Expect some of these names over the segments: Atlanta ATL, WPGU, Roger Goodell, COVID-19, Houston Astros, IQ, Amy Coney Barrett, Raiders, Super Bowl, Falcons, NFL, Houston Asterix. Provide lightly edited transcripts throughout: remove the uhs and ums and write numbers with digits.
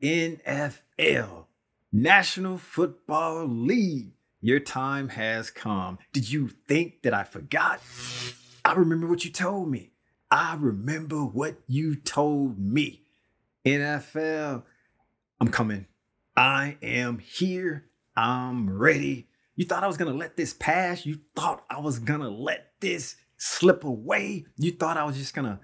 NFL, National Football League. Your time has come. Did you think that I forgot? I remember what you told me. I remember what you told me. NFL, I'm coming. I am here. I'm ready. You thought I was going to let this pass. You thought I was going to let this slip away. You thought I was just going to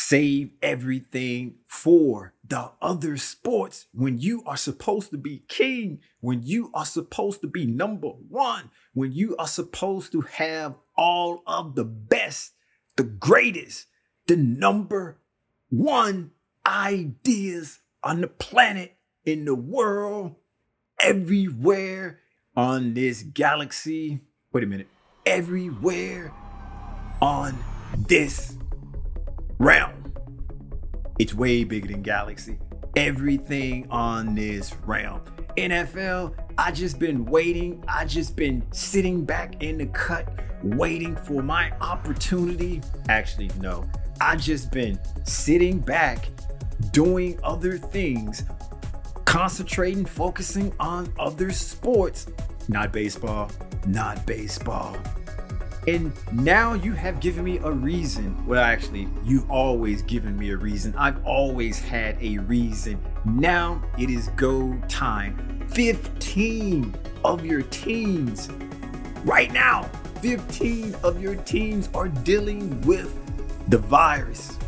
save everything for the other sports when you are supposed to be king, when you are supposed to be number one, when you are supposed to have all of the best, the greatest, the number one ideas on the planet, in the world, everywhere on this galaxy. Wait a minute. Everywhere on this realm. It's way bigger than galaxy. Everything on this realm. NFL, I just been waiting. I just been sitting back in the cut, waiting for my opportunity. Actually, no. I just been sitting back, doing other things, concentrating, focusing on other sports. Not baseball. And now you have given me a reason. Well, actually, you've always given me a reason. I've always had a reason. Now it is go time. 15 of your teams right now, 15 of your teams are dealing with the virus.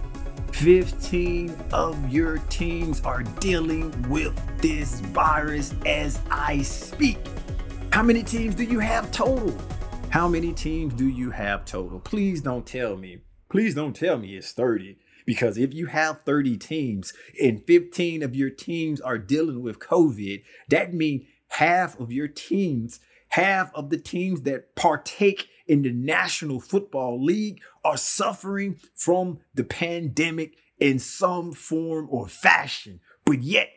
15 of your teams are dealing with this virus as I speak. How many teams do you have total? How many teams do you have total? Please don't tell me. Please don't tell me it's 30. Because if you have 30 teams and 15 of your teams are dealing with COVID, that means half of the teams that partake in the National Football League are suffering from the pandemic in some form or fashion. But yet,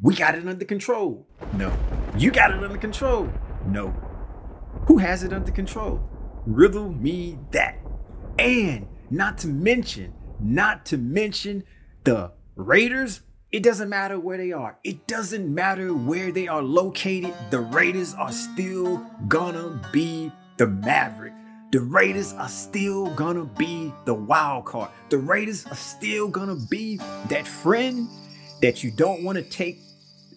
we got it under control. No. You got it under control. No. Who has it under control? Riddle me that. And not to mention the Raiders. It doesn't matter where they are. It doesn't matter where they are located. The Raiders are still gonna be the Maverick. The Raiders are still gonna be the wild card. The Raiders are still gonna be that friend that you don't want to take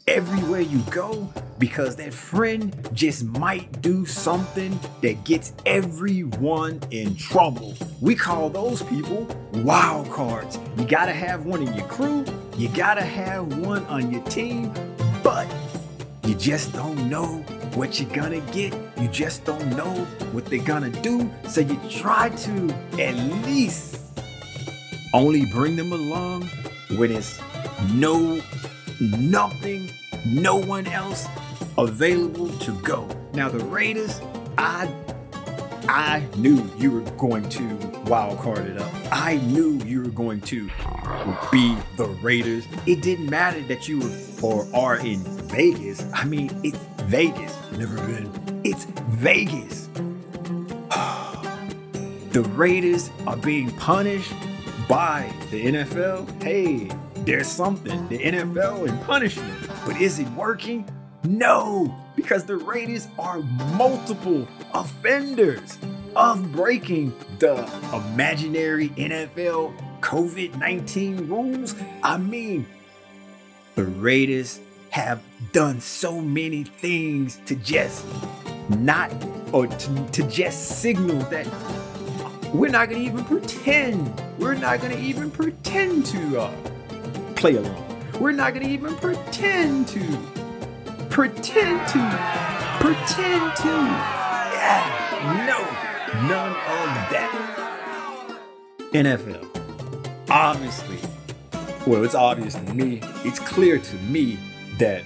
everywhere you go, because that friend just might do something that gets everyone in trouble. We call those people wild cards. You gotta have one in your crew. You gotta have one on your team, but you just don't know what you're gonna get. You just don't know what they're gonna do. So you try to at least only bring them along when it's nothing, no one else available to go. Now the Raiders, I knew you were going to wild card it up. I knew you were going to be the Raiders. It didn't matter that you were or are in Vegas. I mean, it's Vegas. Never been. It's Vegas. The Raiders are being punished by the NFL. Hey, there's something. The NFL and punishment. But is it working? No, because the Raiders are multiple offenders of breaking the imaginary NFL COVID-19 rules. I mean, the Raiders have done so many things to just not, or to just signal that we're not gonna even pretend to play along. We're not gonna even pretend to. Yeah, no, none of that. NFL, obviously, well, it's obvious to me, it's clear to me that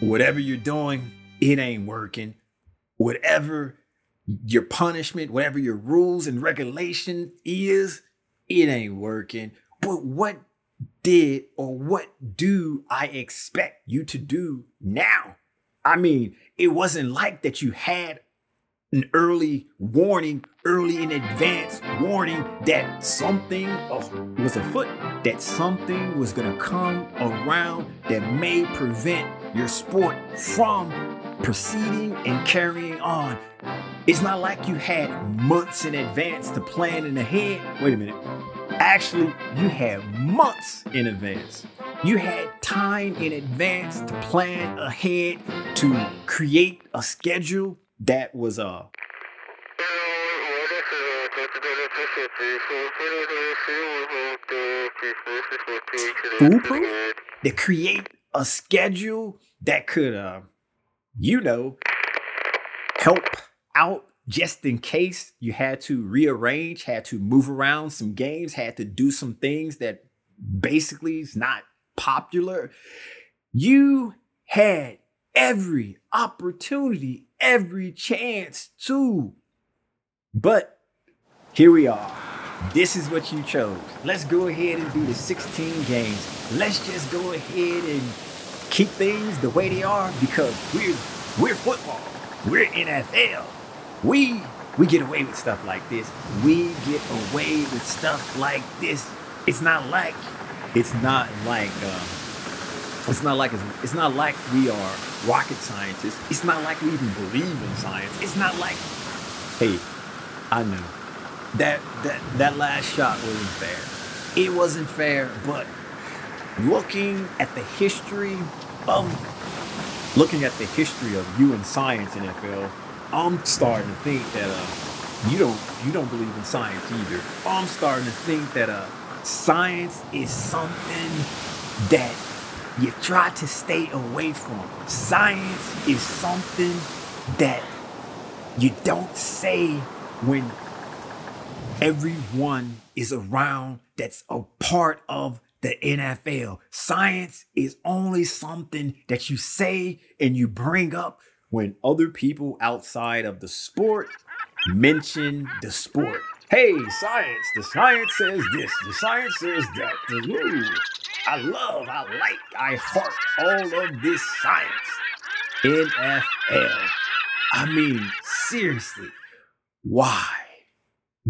whatever you're doing, it ain't working. Whatever your punishment, whatever your rules and regulation is, it ain't working. But what did or what do I expect you to do now? I mean, it wasn't like that you had an early warning, early in advance warning that something was afoot, that something was going to come around that may prevent your sport from proceeding and carrying on. It's not like you had months in advance to plan in ahead. Wait a minute. Actually, you had months in advance. You had time in advance to plan ahead, to create a schedule that was foolproof, to create a schedule that could, help out just in case you had to rearrange, had to move around some games, had to do some things that basically is not popular. You had every opportunity, every chance to. But here we are. This is what you chose. Let's go ahead and do the 16 games. Let's just go ahead and keep things the way they are because we're football. We're NFL. We get away with stuff like this. We get away with stuff like this. It's not like we are rocket scientists. It's not like we even believe in science. It's not like, hey, I know that last shot wasn't fair. It wasn't fair, but looking at the history of you and science, NFL, I'm starting to think that you don't believe in science either. I'm starting to think that science is something that you try to stay away from. Science is something that you don't say when everyone is around that's a part of the NFL. Science is only something that you say and you bring up when other people outside of the sport mention the sport. Hey, science, the science says this, the science says that. I heart all of this science. NFL. I mean, seriously, why?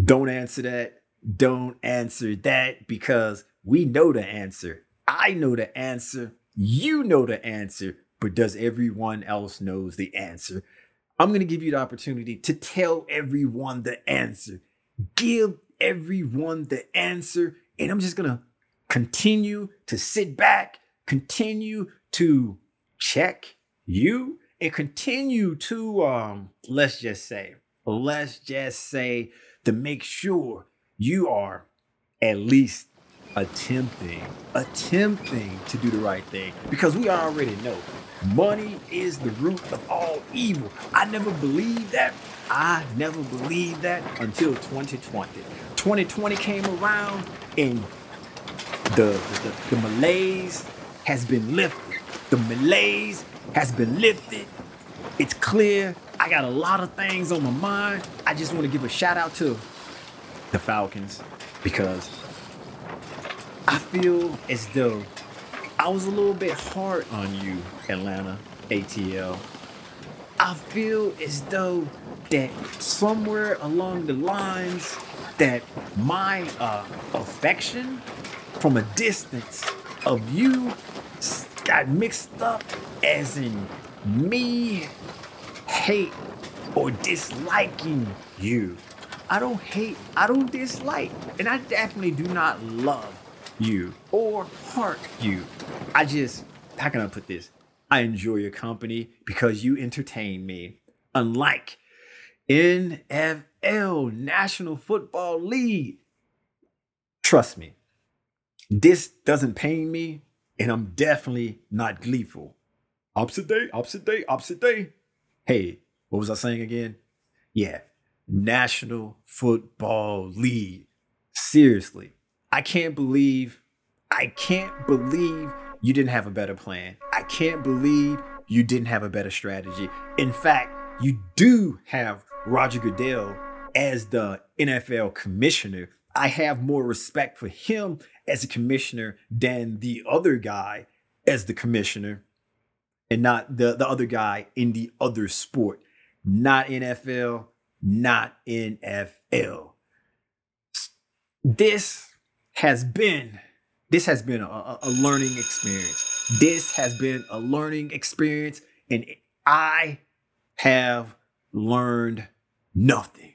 Don't answer that. Don't answer that because we know the answer. I know the answer. You know the answer. But does everyone else knows the answer? I'm going to give you the opportunity to tell everyone the answer. Give everyone the answer. And I'm just going to continue to sit back, continue to check you, and continue to, let's just say to make sure you are at least attempting to do the right thing, because we already know money is the root of all evil. I never believed that until 2020. 2020 came around and the malaise has been lifted. It's clear. I got a lot of things on my mind. I just want to give a shout out to the Falcons because I feel as though I was a little bit hard on you, Atlanta ATL. I feel as though that somewhere along the lines that my affection from a distance of you got mixed up as in me hate or disliking you. I don't hate, I don't dislike, and I definitely do not love you or heart you. How can I put this? I enjoy your company because you entertain me. Unlike NFL, National Football League. Trust me, this doesn't pain me, and I'm definitely not gleeful. Opposite day. Hey, what was I saying again? Yeah, National Football League. Seriously. I can't believe you didn't have a better plan. I can't believe you didn't have a better strategy. In fact, you do have Roger Goodell as the NFL commissioner. I have more respect for him as a commissioner than the other guy as the commissioner, and not the other guy in the other sport. Not NFL, not NFL. This has been a learning experience. This has been a learning experience, and I have learned nothing.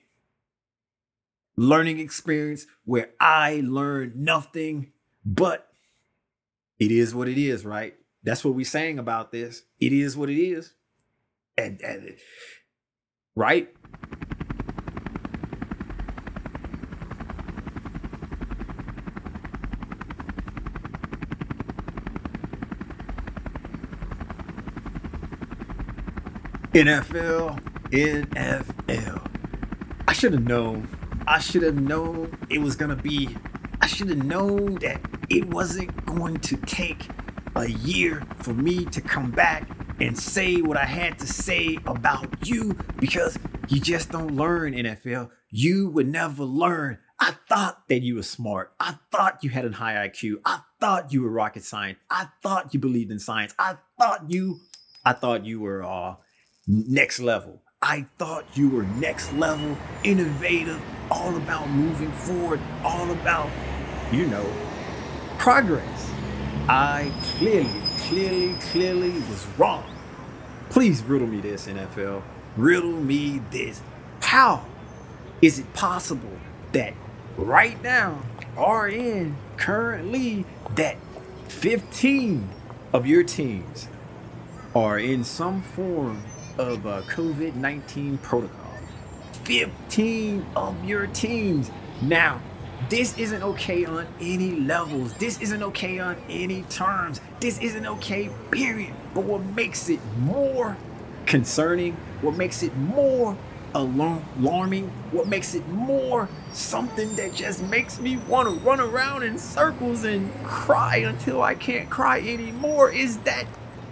Learning experience where I learned nothing, but it is what it is, right? That's what we're saying about this. It is what it is. And right? NFL. I should have known it was going to be. I should have known that it wasn't going to take a year for me to come back and say what I had to say about you, because you just don't learn, NFL. You would never learn. I thought that you were smart. I thought you had a high IQ. I thought you were rocket science. I thought you believed in science. I thought you were next level. I thought you were next level, innovative, all about moving forward, all about, progress. I clearly was wrong. Please riddle me this, NFL. Riddle me this. How is it possible that right now, currently, that 15 of your teams are in some form of a COVID-19 protocol? 15 of your teams. Now, this isn't okay on any levels. This isn't okay on any terms. This isn't okay, period. But what makes it more concerning, what makes it more alarming, what makes it more something that just makes me want to run around in circles and cry until I can't cry anymore is that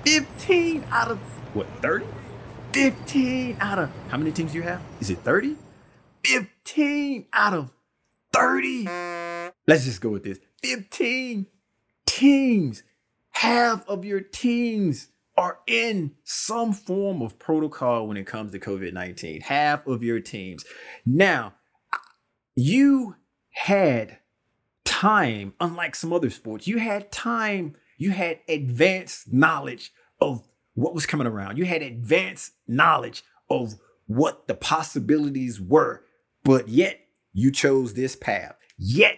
15 out of, 30? 15 out of, how many teams do you have? Is it 30? 15 out of 30. Let's just go with this. 15 teams, half of your teams are in some form of protocol when it comes to COVID-19. Half of your teams. Now, you had time, unlike some other sports, you had time, you had advanced knowledge of what was coming around. You had advanced knowledge of what the possibilities were, but yet you chose this path. Yet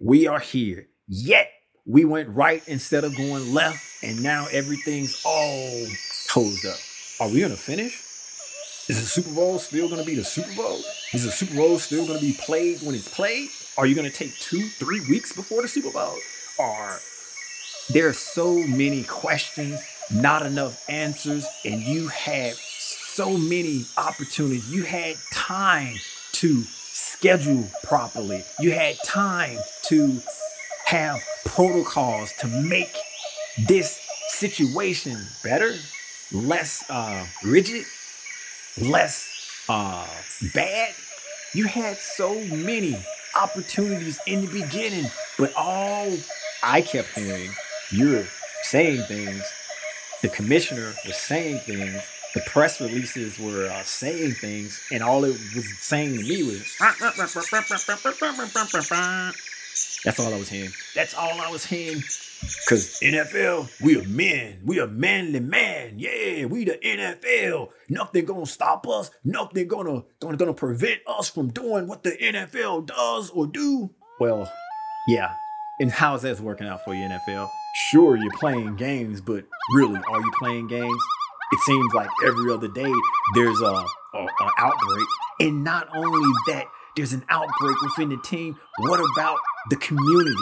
we are here. Yet we went right instead of going left, and now everything's all closed up. Are we going to finish? Is the Super Bowl still going to be the Super Bowl? Is the Super Bowl still going to be played when it's played? Are you going to take 2-3 weeks before the Super Bowl? There are so many questions, not enough answers, and you had so many opportunities. You had time to schedule properly. You had time to have protocols to make this situation better, less rigid, less bad. You had so many opportunities in the beginning, but all I kept hearing, you're saying things. The commissioner was saying things, the press releases were saying things, and all it was saying to me was, that's all I was hearing. That's all I was hearing, because NFL, we are men. We are manly man. Yeah, we the NFL. Nothing gonna stop us. Nothing gonna prevent us from doing what the NFL does or do. Well, yeah. And how's that working out for you, NFL? Sure, you're playing games, but really, are you playing games? It seems like every other day there's an outbreak. And not only that, there's an outbreak within the team. What about the community?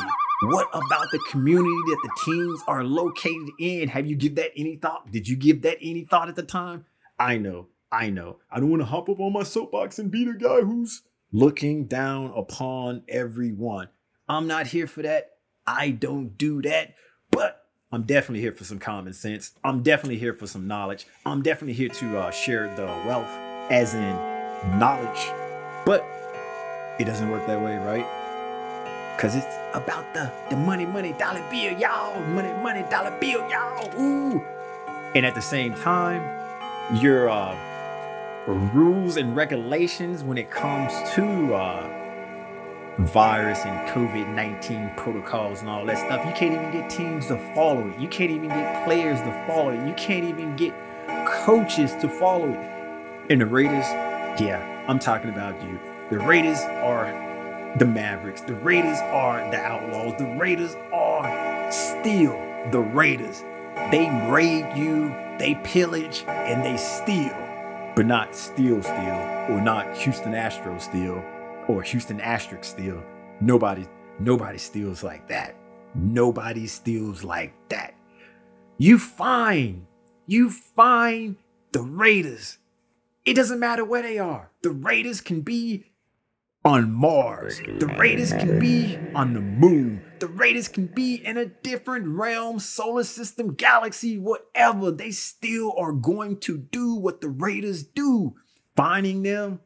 What about the community that the teams are located in? Have you give that any thought? Did you give that any thought at the time? I know. I don't want to hop up on my soapbox and be the guy who's looking down upon everyone. I'm not here for that. I don't do that. But I'm definitely here for some common sense. I'm definitely here for some knowledge. I'm definitely here to share the wealth, as in knowledge. But it doesn't work that way, right? Because it's about the money, dollar bill, y'all. Money, dollar bill, y'all. Ooh. And at the same time, you're rules and regulations when it comes to virus and COVID-19 protocols and all that stuff. You can't even get teams to follow it. You can't even get players to follow it. You can't even get coaches to follow it. And the Raiders, yeah, I'm talking about you. The Raiders are the Mavericks. The Raiders are the Outlaws. The Raiders are still the Raiders. They raid you, they pillage, and they steal. But not steal, or not Houston Astros steal, or Houston Asterix steal. Nobody steals like that. Nobody steals like that. You find the Raiders. It doesn't matter where they are. The Raiders can be on Mars. The Raiders can be on the moon. The Raiders can be in a different realm, solar system, galaxy, whatever. They still are going to do what the Raiders do. Finding them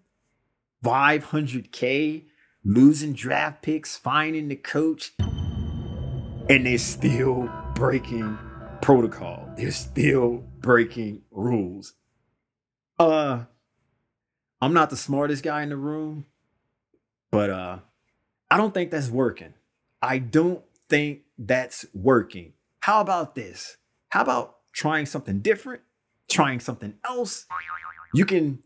$500K, losing draft picks, finding the coach, and they're still breaking protocol. They're still breaking rules. I'm not the smartest guy in the room, but I don't think that's working. I don't think that's working. How about this? How about trying something different? Trying something else? You can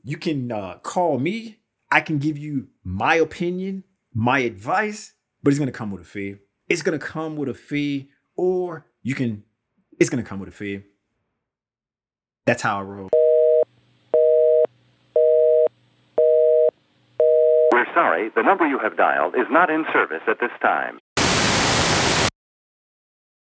call me. I can give you my opinion, my advice, but it's going to come with a fee. It's going to come with a fee, or you can, it's going to come with a fee. That's how I roll. We're sorry, the number you have dialed is not in service at this time.